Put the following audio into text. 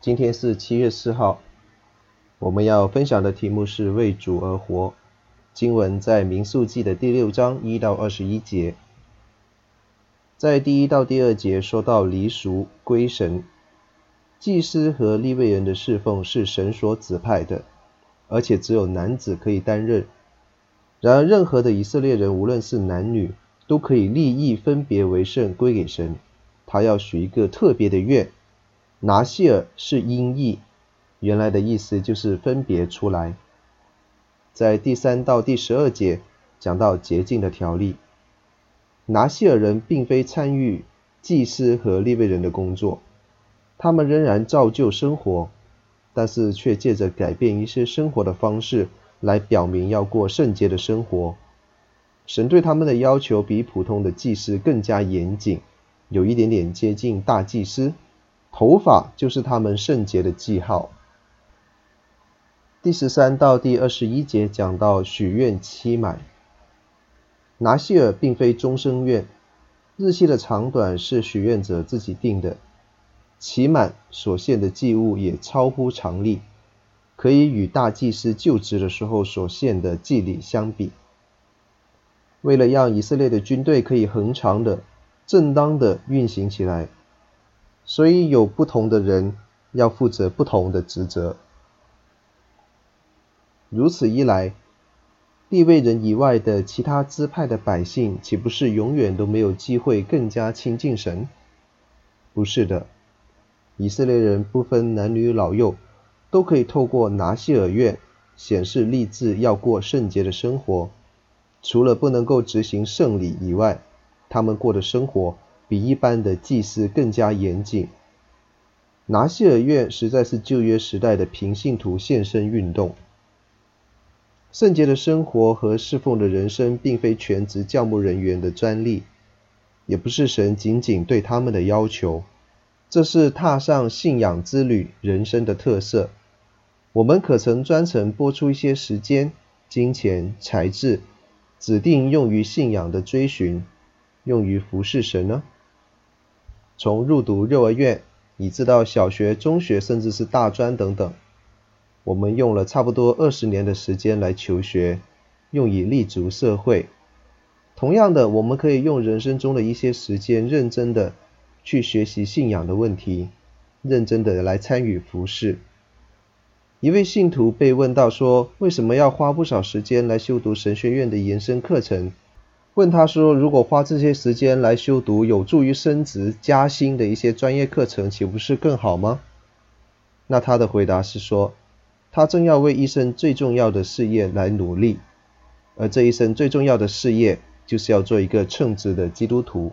今天是7月4号，我们要分享的题目是为主而活。经文在民数记的第6章1到21节。在第1到第2节说到离俗归神，祭司和利未人的侍奉是神所指派的，而且只有男子可以担任。然而任何的以色列人，无论是男女，都可以立意分别为圣归给神。他要许一个特别的愿，拿细尔是音译，原来的意思就是分别出来。在第3到第12节讲到洁净的条例，拿细尔人并非参与祭司和利未人的工作，他们仍然照旧生活，但是却借着改变一些生活的方式来表明要过圣洁的生活。神对他们的要求比普通的祭司更加严谨，有一点点接近大祭司，头发就是他们圣洁的记号。第13到第21节讲到许愿期满，拿细尔并非终身愿，日期的长短是许愿者自己定的，期满所献的祭物也超乎常例，可以与大祭司就职的时候所献的祭礼相比。为了让以色列的军队可以恒常的、正当的运行起来，所以有不同的人要负责不同的职责。如此一来，利未人以外的其他支派的百姓岂不是永远都没有机会更加亲近神？不是的，以色列人不分男女老幼，都可以透过拿细尔愿显示立志要过圣洁的生活。除了不能够执行圣礼以外，他们过的生活比一般的祭司更加严谨。拿细尔愿实在是旧约时代的平信徒献身运动。圣洁的生活和侍奉的人生并非全职教牧人员的专利，也不是神仅仅对他们的要求，这是踏上信仰之旅人生的特色。我们可曾专程拨出一些时间、金钱、才智，指定用于信仰的追寻，用于服侍神呢？从入读幼儿园以至到小学、中学，甚至是大专等等，我们用了差不多20年的时间来求学，用以立足社会。同样的，我们可以用人生中的一些时间认真的去学习信仰的问题，认真的来参与服事。一位信徒被问到说，为什么要花不少时间来修读神学院的延伸课程？问他说，如果花这些时间来修读有助于升职加薪的一些专业课程，岂不是更好吗？那他的回答是说，他正要为一生最重要的事业来努力，而这一生最重要的事业就是要做一个称职的基督徒。